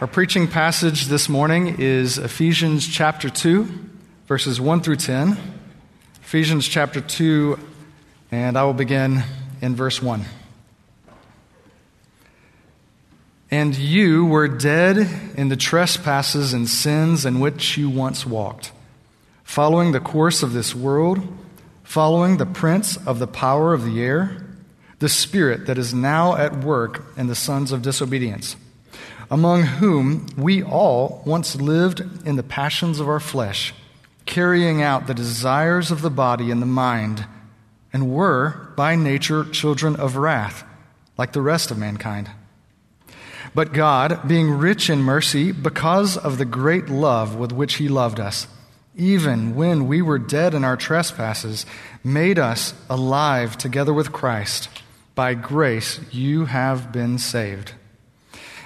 Our preaching passage this morning is Ephesians chapter 2, verses 1 through 10. Ephesians chapter 2, and I will begin in verse 1. And you were dead in the trespasses and sins in which you once walked, following the course of this world, following the prince of the power of the air, the spirit that is now at work in the sons of disobedience, among whom we all once lived in the passions of our flesh, carrying out the desires of the body and the mind, and were by nature children of wrath, like the rest of mankind. But God, being rich in mercy, because of the great love with which He loved us, even when we were dead in our trespasses, made us alive together with Christ. By grace you have been saved.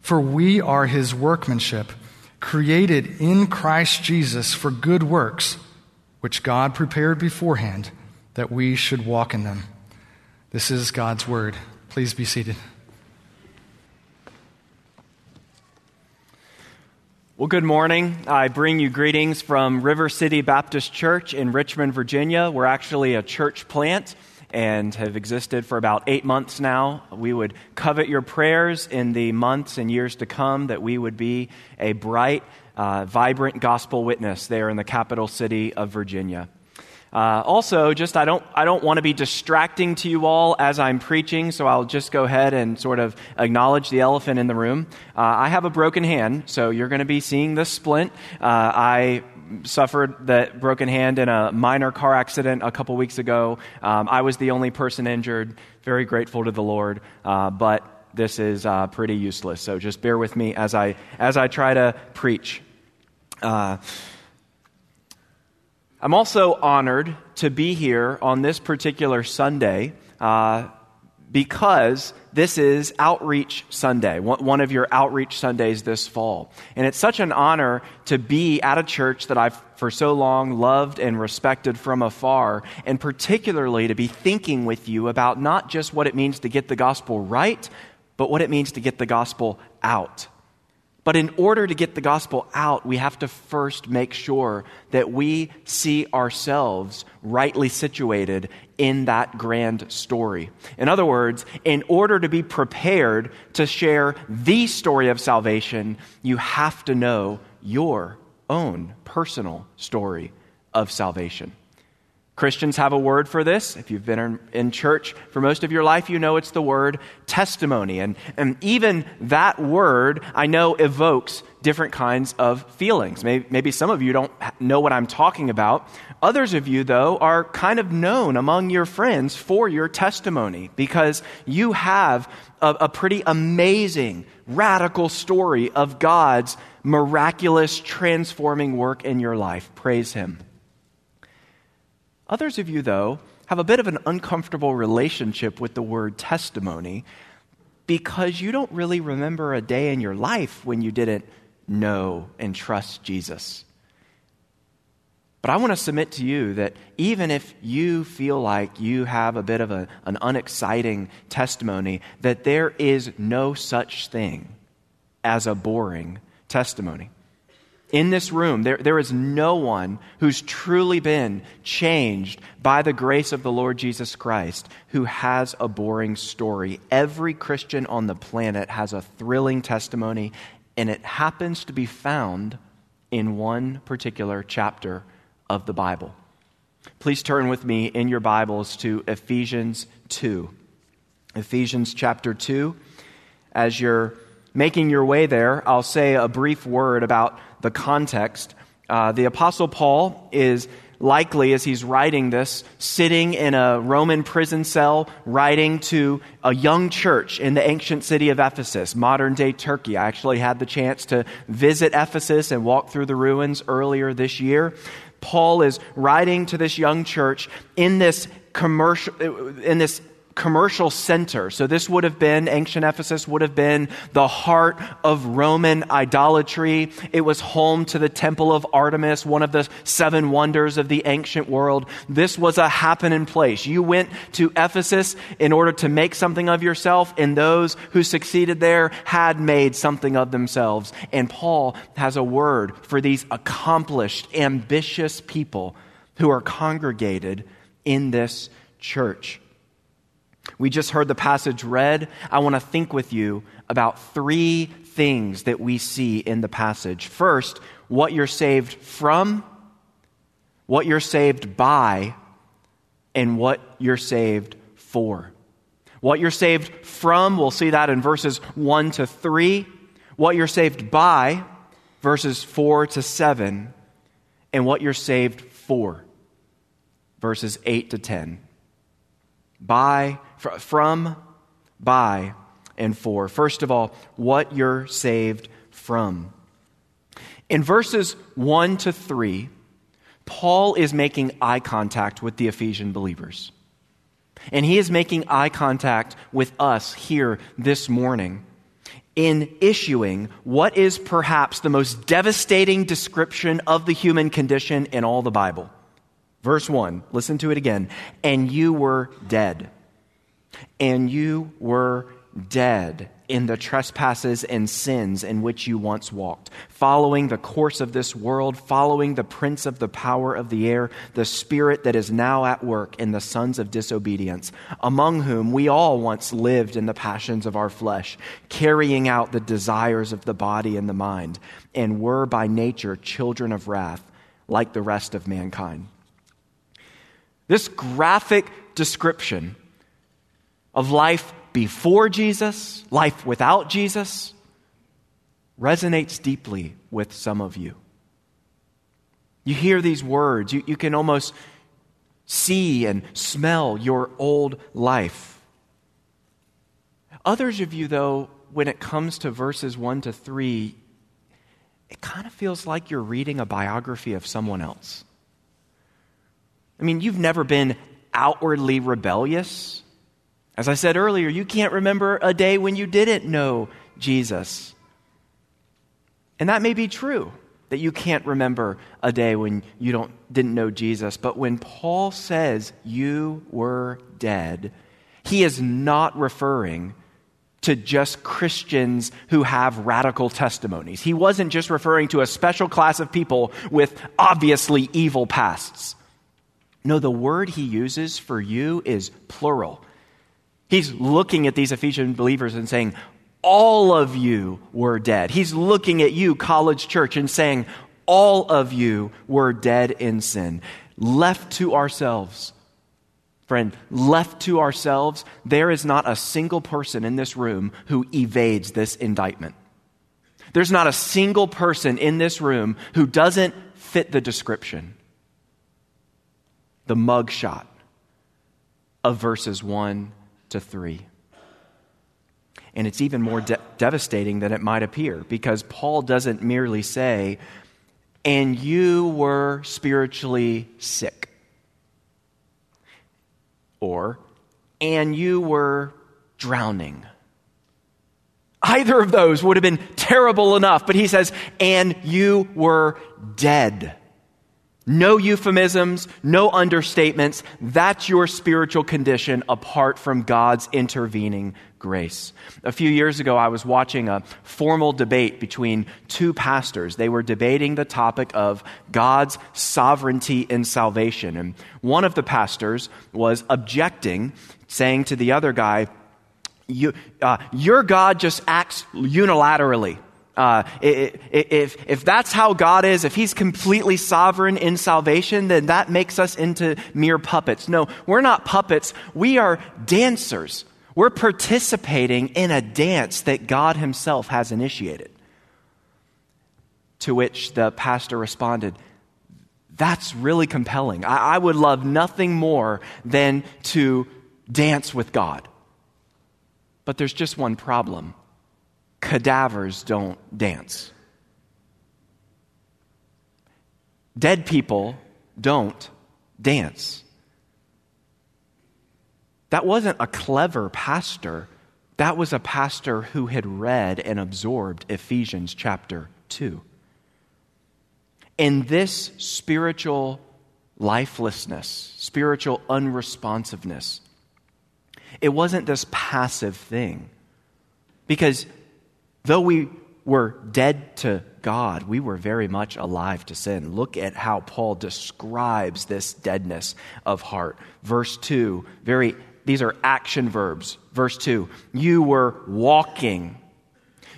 For we are His workmanship, created in Christ Jesus for good works, which God prepared beforehand that we should walk in them. This is God's word. Please be seated. Well, good morning. I bring you greetings from River City Baptist Church in Richmond, Virginia. We're actually a church plant and have existed for about 8 months now. We would covet your prayers in the months and years to come that we would be a bright, vibrant gospel witness there in the capital city of Virginia. Also, just I don't want to be distracting to you all as I'm preaching, so I'll just go ahead and sort of acknowledge the elephant in the room. I have a broken hand, so you're going to be seeing this splint. I suffered that broken hand in a minor car accident a couple weeks ago. I was the only person injured. Very grateful to the Lord, but this is pretty useless. So just bear with me as I try to preach. I'm also honored to be here on this particular Sunday because this is Outreach Sunday, one of your Outreach Sundays this fall. And it's such an honor to be at a church that I've for so long loved and respected from afar, and particularly to be thinking with you about not just what it means to get the gospel right, but what it means to get the gospel out. But in order to get the gospel out, we have to first make sure that we see ourselves rightly situated in that grand story. In other words, in order to be prepared to share the story of salvation, you have to know your own personal story of salvation. Christians have a word for this. If you've been in church for most of your life, you know it's the word testimony. And even that word, I know, evokes different kinds of feelings. Maybe some of you don't know what I'm talking about. Others of you, though, are kind of known among your friends for your testimony because you have a pretty amazing, radical story of God's miraculous, transforming work in your life. Praise Him. Others of you, though, have a bit of an uncomfortable relationship with the word testimony because you don't really remember a day in your life when you didn't know and trust Jesus. But I want to submit to you that even if you feel like you have a bit of an unexciting testimony, that there is no such thing as a boring testimony. In this room, there is no one who's truly been changed by the grace of the Lord Jesus Christ who has a boring story. Every Christian on the planet has a thrilling testimony, and it happens to be found in one particular chapter of the Bible. Please turn with me in your Bibles to Ephesians 2. Ephesians chapter 2. As you're making your way there, I'll say a brief word about the context. The Apostle Paul is likely, as he's writing this, sitting in a Roman prison cell, writing to a young church in the ancient city of Ephesus, modern-day Turkey. I actually had the chance to visit Ephesus and walk through the ruins earlier this year. Paul is writing to this young church in this commercial center. So this would have been, ancient Ephesus would have been the heart of Roman idolatry. It was home to the temple of Artemis, one of the seven wonders of the ancient world. This was a happening place. You went to Ephesus in order to make something of yourself, and those who succeeded there had made something of themselves. And Paul has a word for these accomplished, ambitious people who are congregated in this church. We just heard the passage read. I want to think with you about three things that we see in the passage. First, what you're saved from, what you're saved by, and what you're saved for. What you're saved from, we'll see that in verses 1 to 3. What you're saved by, verses 4 to 7. And what you're saved for, verses 8 to 10. From, by, and for. First of all, what you're saved from. In verses 1 to 3, Paul is making eye contact with the Ephesian believers. And he is making eye contact with us here this morning in issuing what is perhaps the most devastating description of the human condition in all the Bible. Verse 1, listen to it again. And you were dead. And you were dead in the trespasses and sins in which you once walked, following the course of this world, following the prince of the power of the air, the spirit that is now at work in the sons of disobedience, among whom we all once lived in the passions of our flesh, carrying out the desires of the body and the mind, and were by nature children of wrath, like the rest of mankind. This graphic description of life before Jesus, life without Jesus, resonates deeply with some of you. You hear these words, you can almost see and smell your old life. Others of you, though, when it comes to verses 1 to 3, it kind of feels like you're reading a biography of someone else. I mean, you've never been outwardly rebellious. As I said earlier, you can't remember a day when you didn't know Jesus. And that may be true, that you can't remember a day when you didn't know Jesus. But when Paul says you were dead, he is not referring to just Christians who have radical testimonies. He wasn't just referring to a special class of people with obviously evil pasts. No, the word he uses for you is plural. He's looking at these Ephesian believers and saying, all of you were dead. He's looking at you, College Church, and saying, all of you were dead in sin. Left to ourselves, friend, left to ourselves, there is not a single person in this room who evades this indictment. There's not a single person in this room who doesn't fit the description, the mugshot of verses 1 to 3. And it's even more devastating than it might appear, because Paul doesn't merely say, and you were spiritually sick, or, and you were drowning. Either of those would have been terrible enough, but he says, and you were dead. No euphemisms, no understatements. That's your spiritual condition apart from God's intervening grace. A few years ago, I was watching a formal debate between two pastors. They were debating the topic of God's sovereignty in salvation. And one of the pastors was objecting, saying to the other guy, your God just acts unilaterally. If that's how God is, if he's completely sovereign in salvation, then that makes us into mere puppets. No, we're not puppets. We are dancers. We're participating in a dance that God himself has initiated. To which the pastor responded, That's really compelling. I would love nothing more than to dance with God. But there's just one problem. Cadavers don't dance. Dead people don't dance. That wasn't a clever pastor. That was a pastor who had read and absorbed Ephesians chapter 2. In this spiritual lifelessness, spiritual unresponsiveness, it wasn't this passive thing. Because though we were dead to God, we were very much alive to sin. Look at how Paul describes this deadness of heart. Verse 2, these are action verbs. Verse 2, you were walking,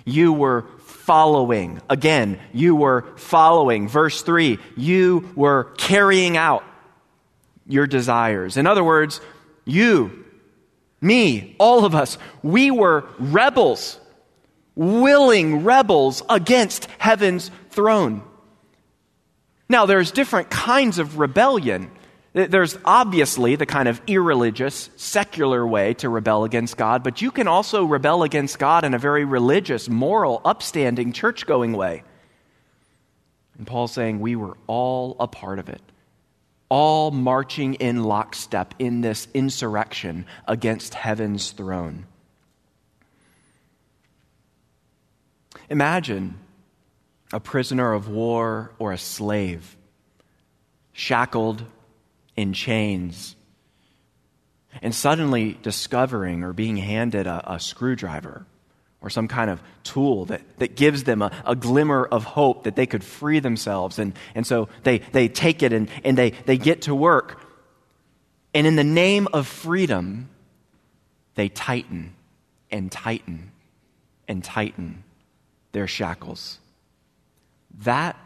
you were following. Again, you were following. Verse 3, you were carrying out your desires. In other words, you, me, all of us, we were rebels. Willing rebels against heaven's throne. Now, there's different kinds of rebellion. There's obviously the kind of irreligious, secular way to rebel against God, but you can also rebel against God in a very religious, moral, upstanding, church-going way. And Paul's saying we were all a part of it, all marching in lockstep in this insurrection against heaven's throne. Imagine a prisoner of war or a slave, shackled in chains, and suddenly discovering or being handed a screwdriver or some kind of tool that gives them a glimmer of hope that they could free themselves. And so they take it and they get to work. And in the name of freedom, they tighten and tighten and tighten their shackles. That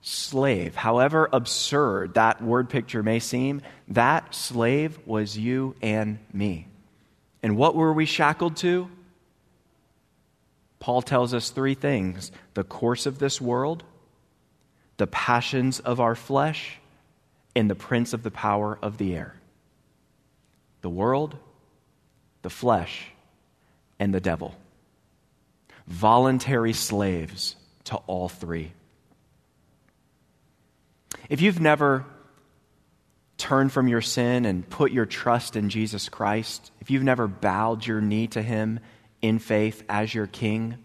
slave, however absurd that word picture may seem, that slave was you and me. And what were we shackled to? Paul tells us three things: the course of this world, the passions of our flesh, and the prince of the power of the air. The world, the flesh, and the devil. Voluntary slaves to all three. If you've never turned from your sin and put your trust in Jesus Christ, if you've never bowed your knee to Him in faith as your King,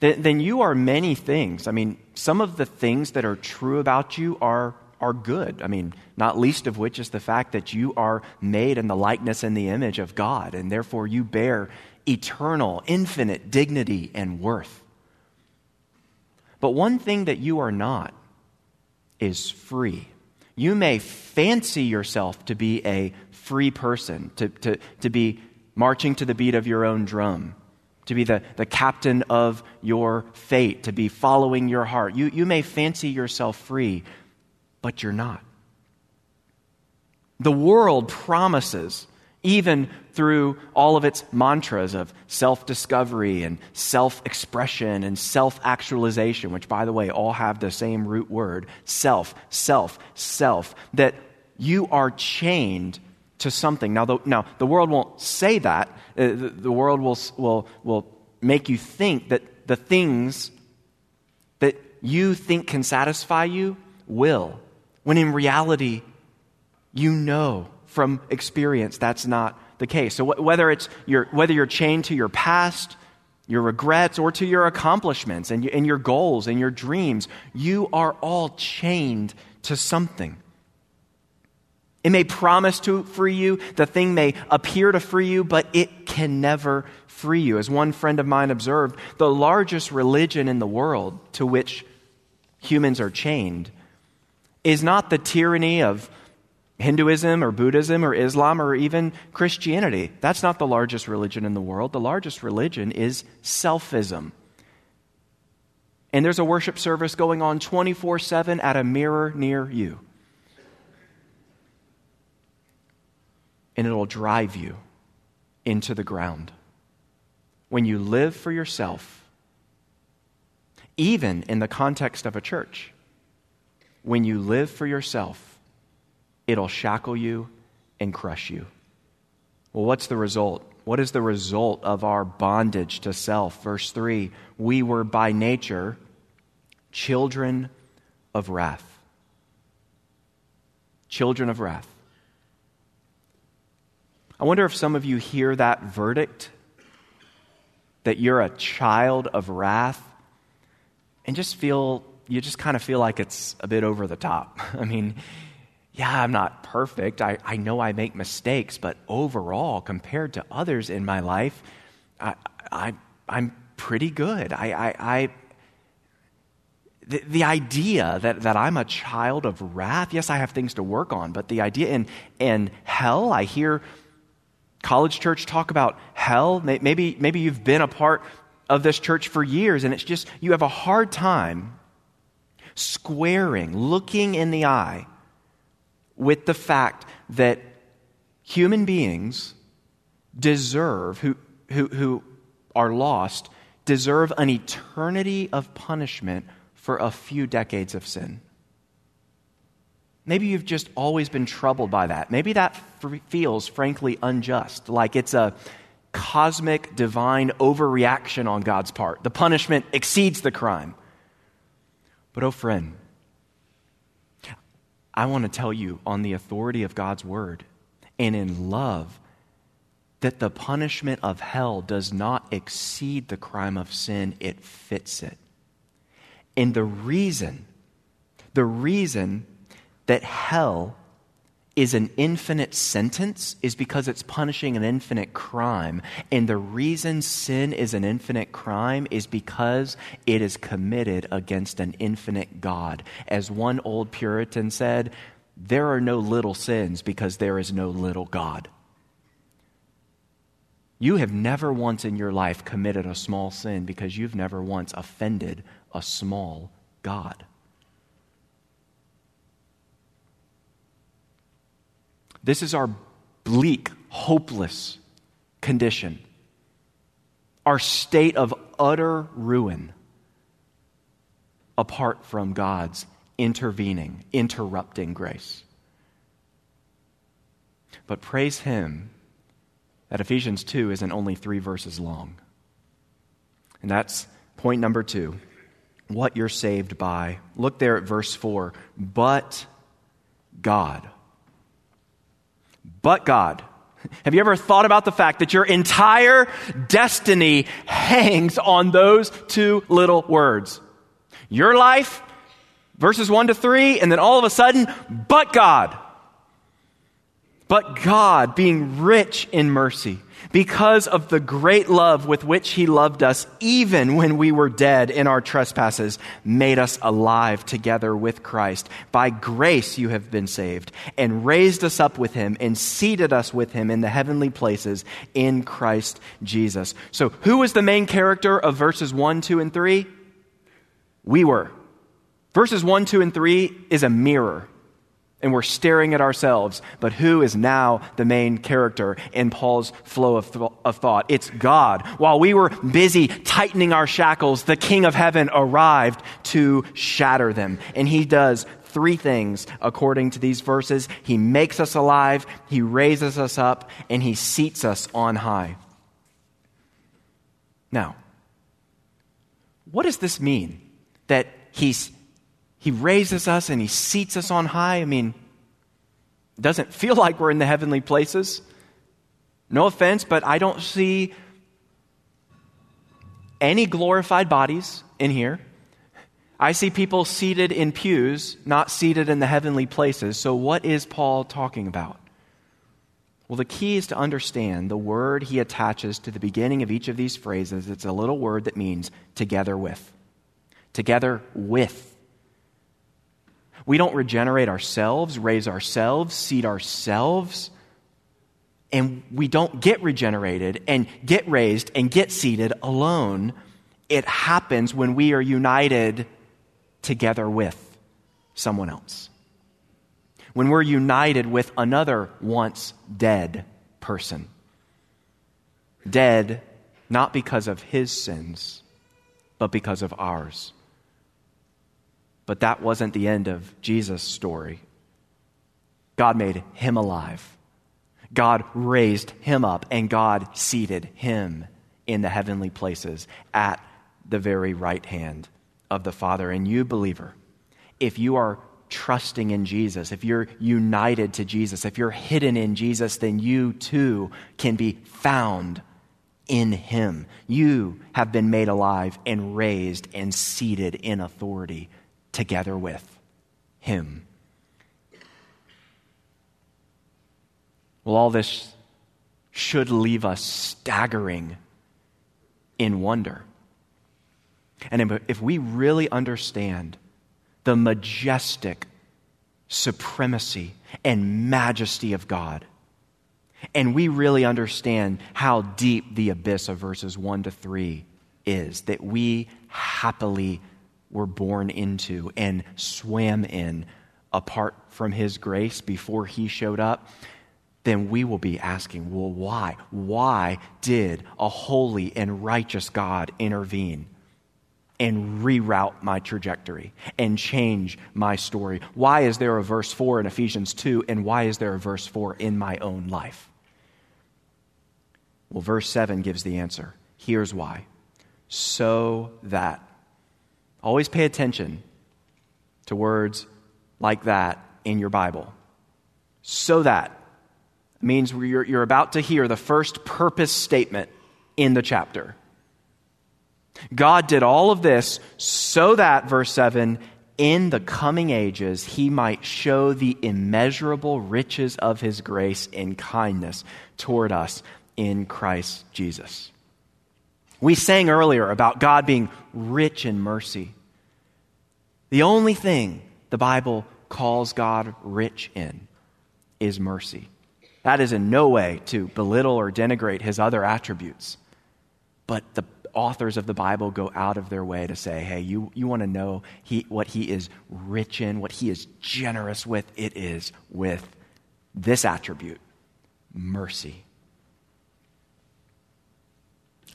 then you are many things. I mean, some of the things that are true about you are good. I mean, not least of which is the fact that you are made in the likeness and the image of God, and therefore you bear eternal, infinite dignity and worth. But one thing that you are not is free. You may fancy yourself to be a free person, to be marching to the beat of your own drum, to be the captain of your fate, to be following your heart. You may fancy yourself free, but you're not. The world promises, even through all of its mantras of self-discovery and self-expression and self-actualization, which, by the way, all have the same root word, self, self, self, that you are chained to something. Now, the world won't say that. The world will make you think that the things that you think can satisfy you will, when in reality, you know from experience that's not the case. So whether you're chained to your past, your regrets, or to your accomplishments and your goals and your dreams, you are all chained to something. It may promise to free you, the thing may appear to free you, but it can never free you. As one friend of mine observed, the largest religion in the world to which humans are chained is not the tyranny of Hinduism or Buddhism or Islam or even Christianity. That's not the largest religion in the world. The largest religion is selfism. And there's a worship service going on 24/7 at a mirror near you. And it'll drive you into the ground. When you live for yourself, even in the context of a church, when you live for yourself, it'll shackle you and crush you. Well, what's the result? What is the result of our bondage to self? Verse 3, we were by nature children of wrath. Children of wrath. I wonder if some of you hear that verdict, that you're a child of wrath, and you just kind of feel like it's a bit over the top. I mean, yeah, I'm not perfect. I know I make mistakes, but overall, compared to others in my life, I'm pretty good. The idea that I'm a child of wrath, yes, I have things to work on, but the idea in hell, I hear college church talk about hell. Maybe you've been a part of this church for years, and it's just you have a hard time squaring, looking in the eye with the fact that human beings deserve, who are lost, deserve an eternity of punishment for a few decades of sin. Maybe you've just always been troubled by that. Maybe that feels, frankly, unjust, like it's a cosmic, divine overreaction on God's part. The punishment exceeds the crime. But, oh, friend, I want to tell you on the authority of God's word and in love that the punishment of hell does not exceed the crime of sin. It fits it. And the reason that hell is an infinite sentence is because it's punishing an infinite crime. And the reason sin is an infinite crime is because it is committed against an infinite God. As one old Puritan said, there are no little sins because there is no little God. You have never once in your life committed a small sin because you've never once offended a small God. This is our bleak, hopeless condition, our state of utter ruin apart from God's intervening, interrupting grace. But praise Him that Ephesians 2 isn't only 3 verses long. And that's point number 2, what you're saved by. Look there at verse 4, But God. Have you ever thought about the fact that your entire destiny hangs on those 2 little words? Your life, verses 1-3, and then all of a sudden, but God. But God, being rich in mercy, because of the great love with which He loved us, even when we were dead in our trespasses, made us alive together with Christ. By grace you have been saved, and raised us up with Him, and seated us with Him in the heavenly places in Christ Jesus. So who was the main character of verses 1, 2, and 3? We were. Verses 1, 2, and 3 is a mirror. And we're staring at ourselves. But who is now the main character in Paul's flow of thought? It's God. While we were busy tightening our shackles, the King of Heaven arrived to shatter them. And He does 3 things according to these verses. He makes us alive, He raises us up, and He seats us on high. Now, what does this mean? That He raises us and He seats us on high. I mean, it doesn't feel like we're in the heavenly places. No offense, but I don't see any glorified bodies in here. I see people seated in pews, not seated in the heavenly places. So what is Paul talking about? Well, the key is to understand the word he attaches to the beginning of each of these phrases. It's a little word that means together with. Together with. We don't regenerate ourselves, raise ourselves, seat ourselves, and we don't get regenerated and get raised and get seated alone. It happens when we are united together with someone else. When we're united with another once dead person. Dead not because of his sins, but because of ours. But that wasn't the end of Jesus' story. God made him alive. God raised him up, and God seated him in the heavenly places at the very right hand of the Father. And you, believer, if you are trusting in Jesus, if you're united to Jesus, if you're hidden in Jesus, then you too can be found in him. You have been made alive and raised and seated in authority together with him. Well, all this should leave us staggering in wonder. And if we really understand the majestic supremacy and majesty of God, and we really understand how deep the abyss of verses 1-3 is, that we happily were born into and swam in apart from his grace before he showed up, then we will be asking, well, why? Why did a holy and righteous God intervene and reroute my trajectory and change my story? Why is there a verse 4 in Ephesians 2, and why is there a verse 4 in my own life? Well, verse 7 gives the answer. Here's why. So that. Always pay attention to words like that in your Bible. So that means you're about to hear the first purpose statement in the chapter. God did all of this so that, verse 7, in the coming ages he might show the immeasurable riches of his grace and kindness toward us in Christ Jesus. We sang earlier about God being rich in mercy. The only thing the Bible calls God rich in is mercy. That is in no way to belittle or denigrate his other attributes. But the authors of the Bible go out of their way to say, hey, you want to know what he is rich in, what he is generous with? It is with this attribute, mercy.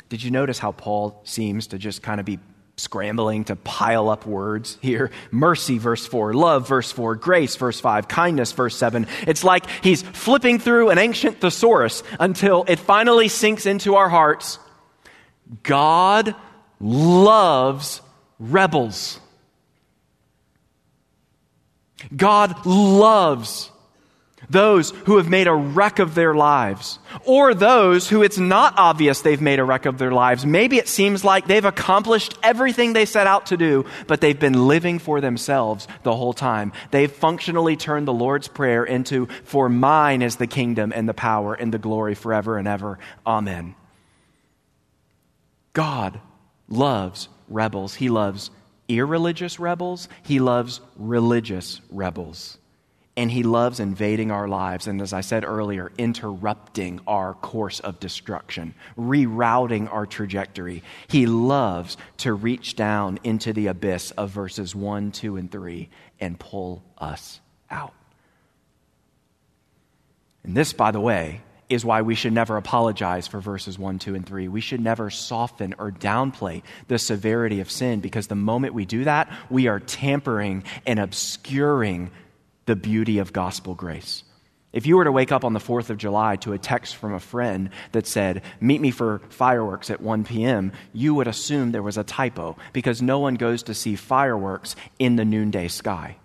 Did you notice how Paul seems to just kind of be scrambling to pile up words here? Mercy, verse 4, love, verse 4, grace, verse 5, kindness, verse 7. It's like he's flipping through an ancient thesaurus until it finally sinks into our hearts. God loves rebels. God loves those who have made a wreck of their lives, or those who it's not obvious they've made a wreck of their lives. Maybe it seems like they've accomplished everything they set out to do, but they've been living for themselves the whole time. They've functionally turned the Lord's Prayer into, "For mine is the kingdom and the power and the glory forever and ever. Amen." God loves rebels. He loves irreligious rebels. He loves religious rebels. And he loves invading our lives and, as I said earlier, interrupting our course of destruction, rerouting our trajectory. He loves to reach down into the abyss of verses 1, 2, and 3 and pull us out. And this, by the way, is why we should never apologize for verses 1, 2, and 3. We should never soften or downplay the severity of sin, because the moment we do that, we are tampering and obscuring the beauty of gospel grace. If you were to wake up on the 4th of July to a text from a friend that said, "Meet me for fireworks at 1 p.m., you would assume there was a typo, because no one goes to see fireworks in the noonday sky.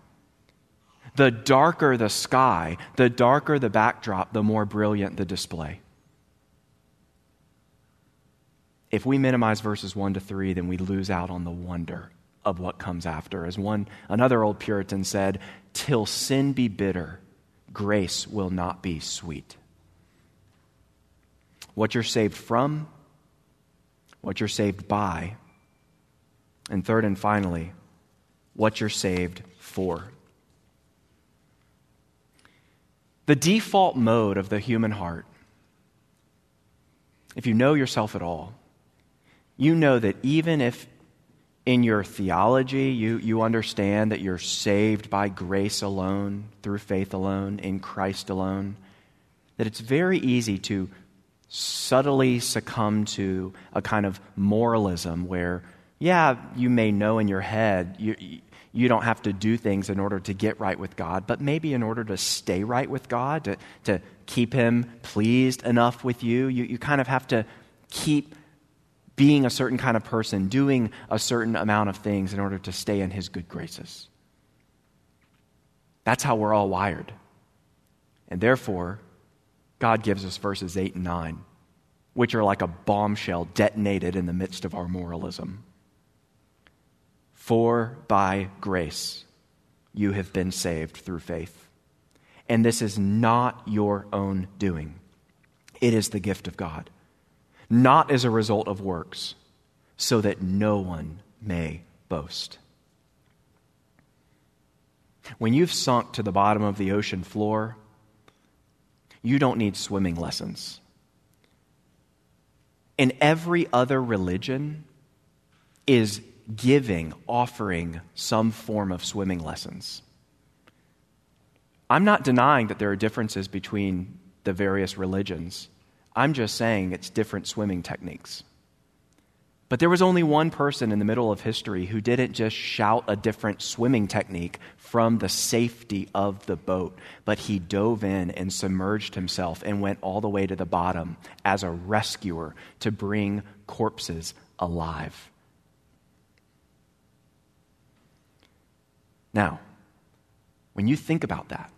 The darker the sky, the darker the backdrop, the more brilliant the display. If we minimize verses 1-3, then we lose out on the wonder of what comes after. As another old Puritan said, "Till sin be bitter, grace will not be sweet." What you're saved from, what you're saved by, and third and finally, what you're saved for. The default mode of the human heart, if you know yourself at all, you know that even if in your theology you understand that you're saved by grace alone, through faith alone, in Christ alone, that it's very easy to subtly succumb to a kind of moralism where, yeah, you may know in your head, you you don't have to do things in order to get right with God, but maybe in order to stay right with God, to keep him pleased enough with you. You kind of have to keep being a certain kind of person, doing a certain amount of things in order to stay in his good graces. That's how we're all wired. And therefore, God gives us verses 8 and 9, which are like a bombshell detonated in the midst of our moralism. For by grace you have been saved through faith. And this is not your own doing. It is the gift of God, not as a result of works, so that no one may boast. When you've sunk to the bottom of the ocean floor, you don't need swimming lessons. In every other religion is giving, offering some form of swimming lessons. I'm not denying that there are differences between the various religions. I'm just saying it's different swimming techniques. But there was only one person in the middle of history who didn't just shout a different swimming technique from the safety of the boat, but he dove in and submerged himself and went all the way to the bottom as a rescuer to bring corpses alive. Now, when you think about that,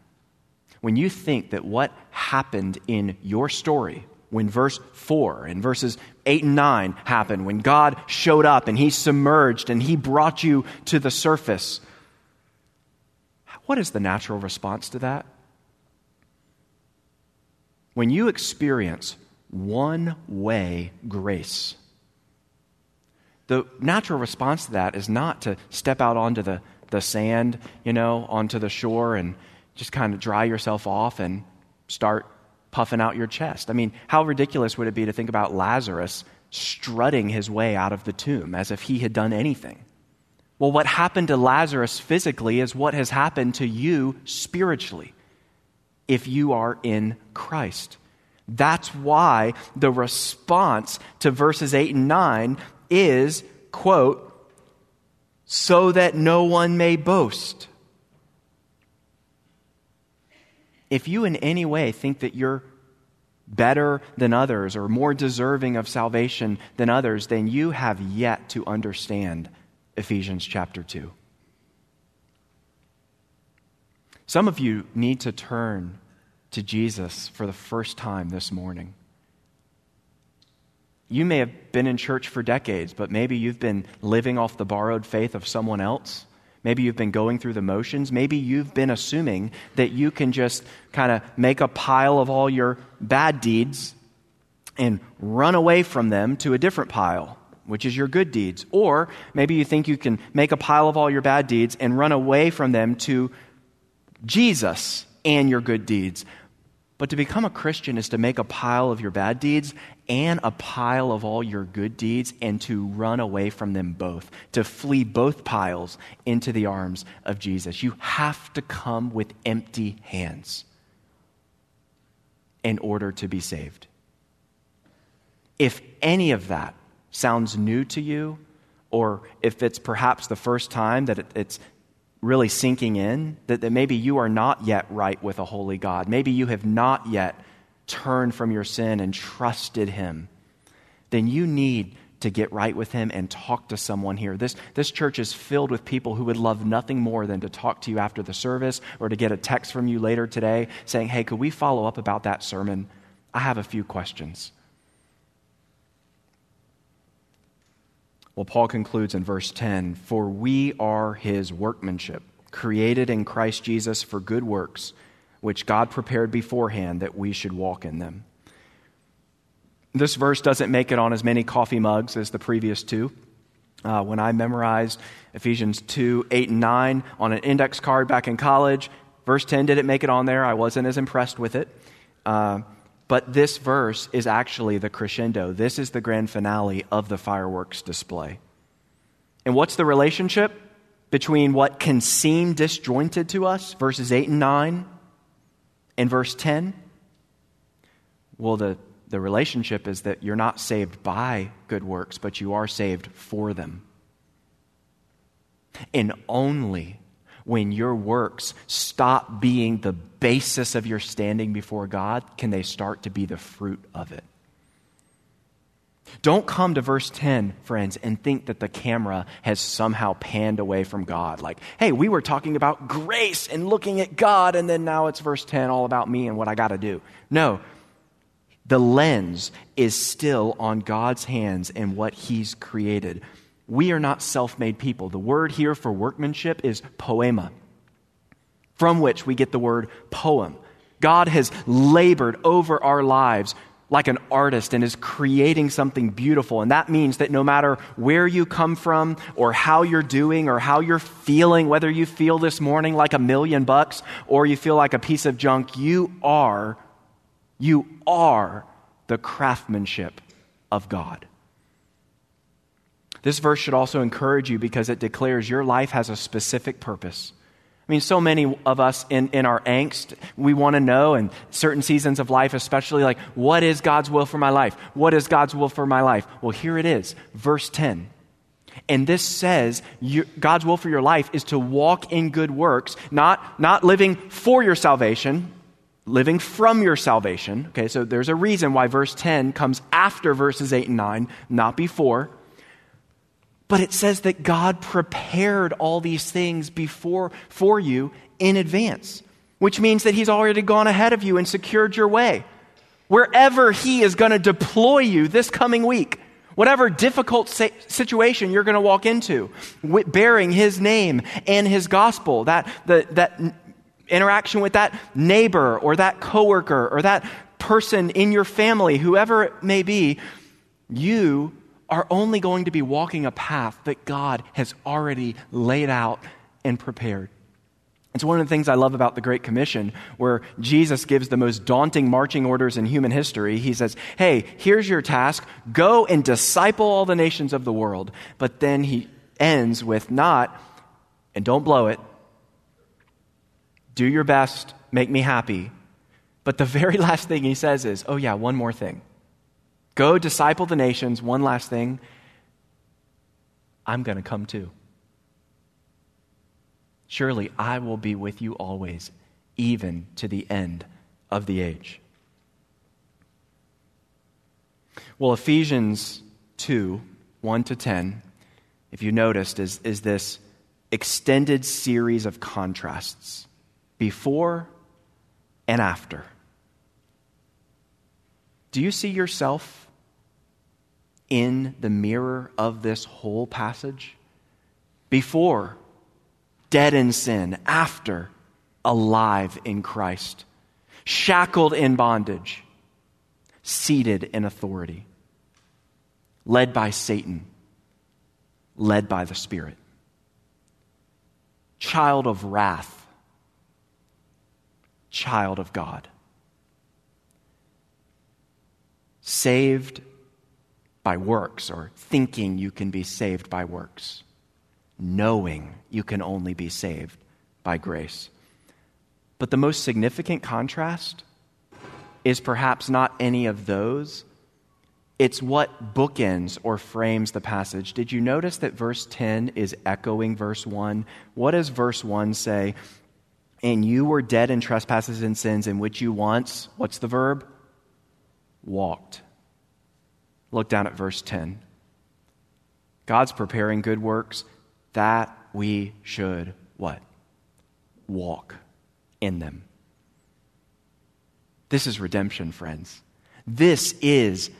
when you think that what happened in your story, when verse 4 and verses 8 and 9 happened, when God showed up and he submerged and he brought you to the surface, what is the natural response to that? When you experience one-way grace, the natural response to that is not to step out onto the sand, onto the shore and just kind of dry yourself off and start puffing out your chest. I mean, how ridiculous would it be to think about Lazarus strutting his way out of the tomb as if he had done anything? Well, what happened to Lazarus physically is what has happened to you spiritually if you are in Christ. That's why the response to verses 8 and 9 is, quote, so that no one may boast. If you in any way think that you're better than others or more deserving of salvation than others, then you have yet to understand Ephesians chapter 2. Some of you need to turn to Jesus for the first time this morning. You may have been in church for decades, but maybe you've been living off the borrowed faith of someone else. Maybe you've been going through the motions. Maybe you've been assuming that you can just kind of make a pile of all your bad deeds and run away from them to a different pile, which is your good deeds. Or maybe you think you can make a pile of all your bad deeds and run away from them to Jesus and your good deeds. But to become a Christian is to make a pile of your bad deeds and a pile of all your good deeds and to run away from them both, to flee both piles into the arms of Jesus. You have to come with empty hands in order to be saved. If any of that sounds new to you, or if it's perhaps the first time that it's really sinking in, that maybe you are not yet right with a holy God. Maybe you have not yet turned from your sin and trusted him. Then you need to get right with him and talk to someone here. This church is filled with people who would love nothing more than to talk to you after the service or to get a text from you later today saying, hey, could we follow up about that sermon? I have a few questions. Well, Paul concludes in verse 10, for we are his workmanship, created in Christ Jesus for good works, which God prepared beforehand that we should walk in them. This verse doesn't make it on as many coffee mugs as the previous two. When I memorized Ephesians 2, 8, and 9 on an index card back in college, verse 10 didn't make it on there. I wasn't as impressed with it. But this verse is actually the crescendo. This is the grand finale of the fireworks display. And what's the relationship between what can seem disjointed to us, verses 8 and 9, and verse 10? Well, the relationship is that you're not saved by good works, but you are saved for them. and only when your works stop being the basis of your standing before God can they start to be the fruit of it. Don't come to verse 10, friends, and think that the camera has somehow panned away from God. Like, hey, we were talking about grace and looking at God, and then now it's verse 10, all about me and what I got to do. No, the lens is still on God's hands and what He's created. We are not self-made people. The word here for workmanship is poema, from which we get the word poem. God has labored over our lives like an artist and is creating something beautiful. And that means that no matter where you come from or how you're doing or how you're feeling, whether you feel this morning like $1 million bucks or you feel like a piece of junk, you are the craftsmanship of God. This verse should also encourage you because it declares your life has a specific purpose. I mean, so many of us in our angst, we want to know in certain seasons of life, especially like, what is God's will for my life? What is God's will for my life? Well, here it is, verse 10. And this says God's will for your life is to walk in good works, not living for your salvation, living from your salvation. Okay, so there's a reason why verse 10 comes after verses 8 and 9, not before. But it says that God prepared all these things before for you in advance, which means that He's already gone ahead of you and secured your way. Wherever He is going to deploy you this coming week, whatever difficult situation you're going to walk into, bearing His name and His gospel, that interaction with that neighbor or that coworker or that person in your family, whoever it may be, you are only going to be walking a path that God has already laid out and prepared. It's one of the things I love about the Great Commission, where Jesus gives the most daunting marching orders in human history. He says, hey, here's your task. Go and disciple all the nations of the world. But then He ends with and don't blow it. Do your best. Make me happy. But the very last thing He says is, oh yeah, one more thing. Go disciple the nations. One last thing. I'm going to come too. Surely I will be with you always, even to the end of the age. Well, Ephesians 2, 1 to 10, if you noticed, is this extended series of contrasts before and after. Do you see yourself in the mirror of this whole passage? Before, dead in sin. After, alive in Christ. Shackled in bondage. Seated in authority. Led by Satan. Led by the Spirit. Child of wrath. Child of God. Saved by works, or thinking you can be saved by works, knowing you can only be saved by grace. But the most significant contrast is perhaps not any of those. It's what bookends or frames the passage. Did you notice that verse 10 is echoing verse 1? What does verse 1 say? And you were dead in trespasses and sins in which you once, what's the verb? Walked. Look down at verse 10. God's preparing good works that we should, what? Walk in them. This is redemption, friends. This is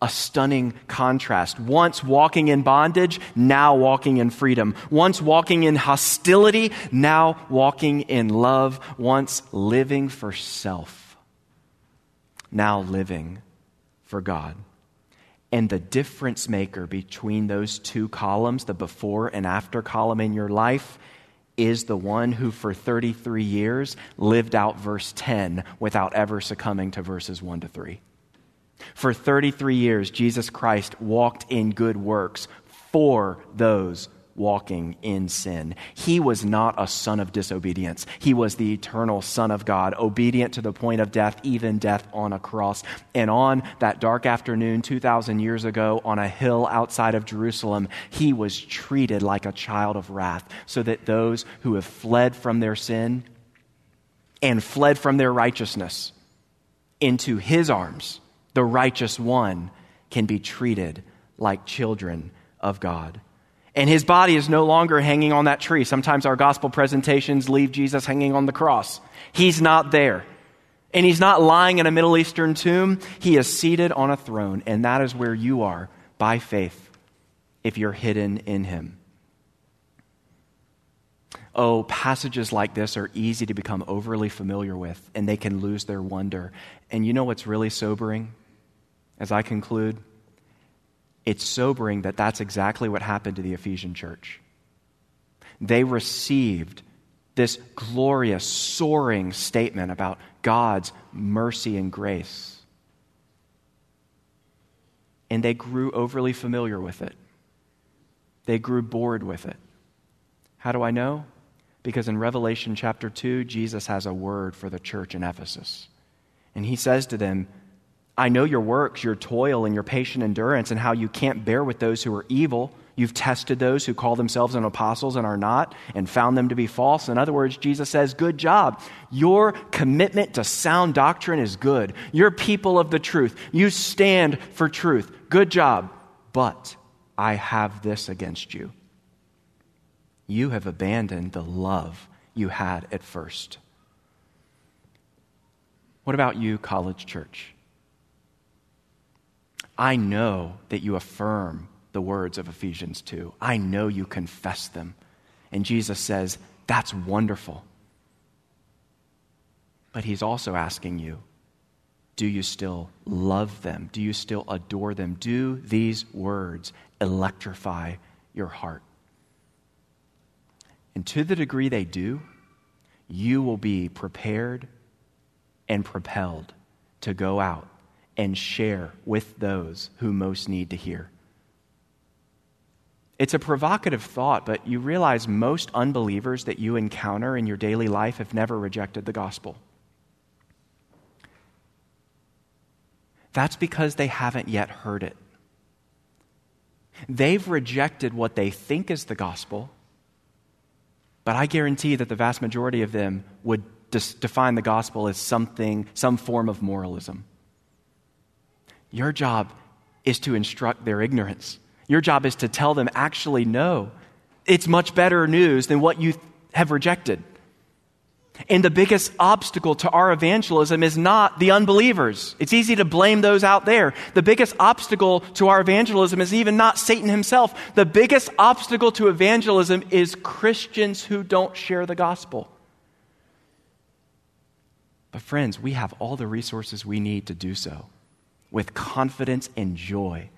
a stunning contrast. Once walking in bondage, now walking in freedom. Once walking in hostility, now walking in love. Once living for self, now living for God. And the difference maker between those two columns, the before and after column in your life, is the one who for 33 years lived out verse 10 without ever succumbing to verses 1 to 3. For 33 years, Jesus Christ walked in good works for those walking in sin. He was not a son of disobedience. He was the eternal Son of God, obedient to the point of death, even death on a cross. And on that dark afternoon 2,000 years ago on a hill outside of Jerusalem, he was treated like a child of wrath so that those who have fled from their sin and fled from their righteousness into his arms, the righteous one, can be treated like children of God. And his body is no longer hanging on that tree. Sometimes our gospel presentations leave Jesus hanging on the cross. He's not there. And he's not lying in a Middle Eastern tomb. He is seated on a throne. And that is where you are by faith if you're hidden in him. Oh, passages like this are easy to become overly familiar with, and they can lose their wonder. And you know what's really sobering as I conclude? It's sobering that that's exactly what happened to the Ephesian church. They received this glorious, soaring statement about God's mercy and grace, and they grew overly familiar with it. They grew bored with it. How do I know? Because in Revelation chapter 2, Jesus has a word for the church in Ephesus. And he says to them, I know your works, your toil, and your patient endurance, and how you can't bear with those who are evil. You've tested those who call themselves apostles and are not, and found them to be false. In other words, Jesus says, good job. Your commitment to sound doctrine is good. You're people of the truth. You stand for truth. Good job. But I have this against you. You have abandoned the love you had at first. What about you, college church? I know that you affirm the words of Ephesians 2. I know you confess them. And Jesus says, that's wonderful. But he's also asking you, do you still love them? Do you still adore them? Do these words electrify your heart? And to the degree they do, you will be prepared and propelled to go out and share with those who most need to hear. It's a provocative thought, but you realize most unbelievers that you encounter in your daily life have never rejected the gospel. That's because they haven't yet heard it. They've rejected what they think is the gospel, but I guarantee that the vast majority of them would define the gospel as something, some form of moralism. Your job is to instruct their ignorance. Your job is to tell them, actually, no, it's much better news than what you have rejected. And the biggest obstacle to our evangelism is not the unbelievers. It's easy to blame those out there. The biggest obstacle to our evangelism is even not Satan himself. The biggest obstacle to evangelism is Christians who don't share the gospel. But friends, we have all the resources we need to do so, with confidence and joy,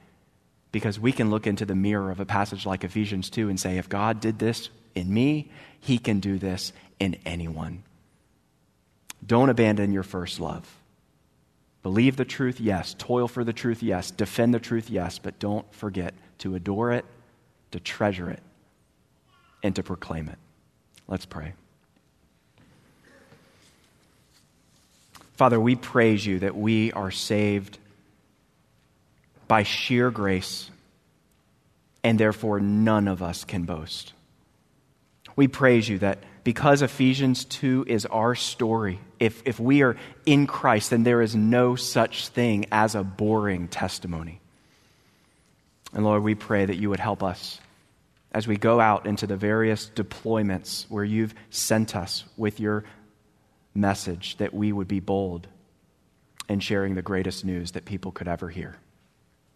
because we can look into the mirror of a passage like Ephesians 2 and say, if God did this in me, he can do this in anyone. Don't abandon your first love. Believe the truth, yes. Toil for the truth, yes. Defend the truth, yes. But don't forget to adore it, to treasure it, and to proclaim it. Let's pray. Father, we praise you that we are saved by sheer grace, and therefore none of us can boast. We praise you that because Ephesians 2 is our story, if we are in Christ, then there is no such thing as a boring testimony. And Lord, we pray that you would help us as we go out into the various deployments where you've sent us with your message, that we would be bold in sharing the greatest news that people could ever hear.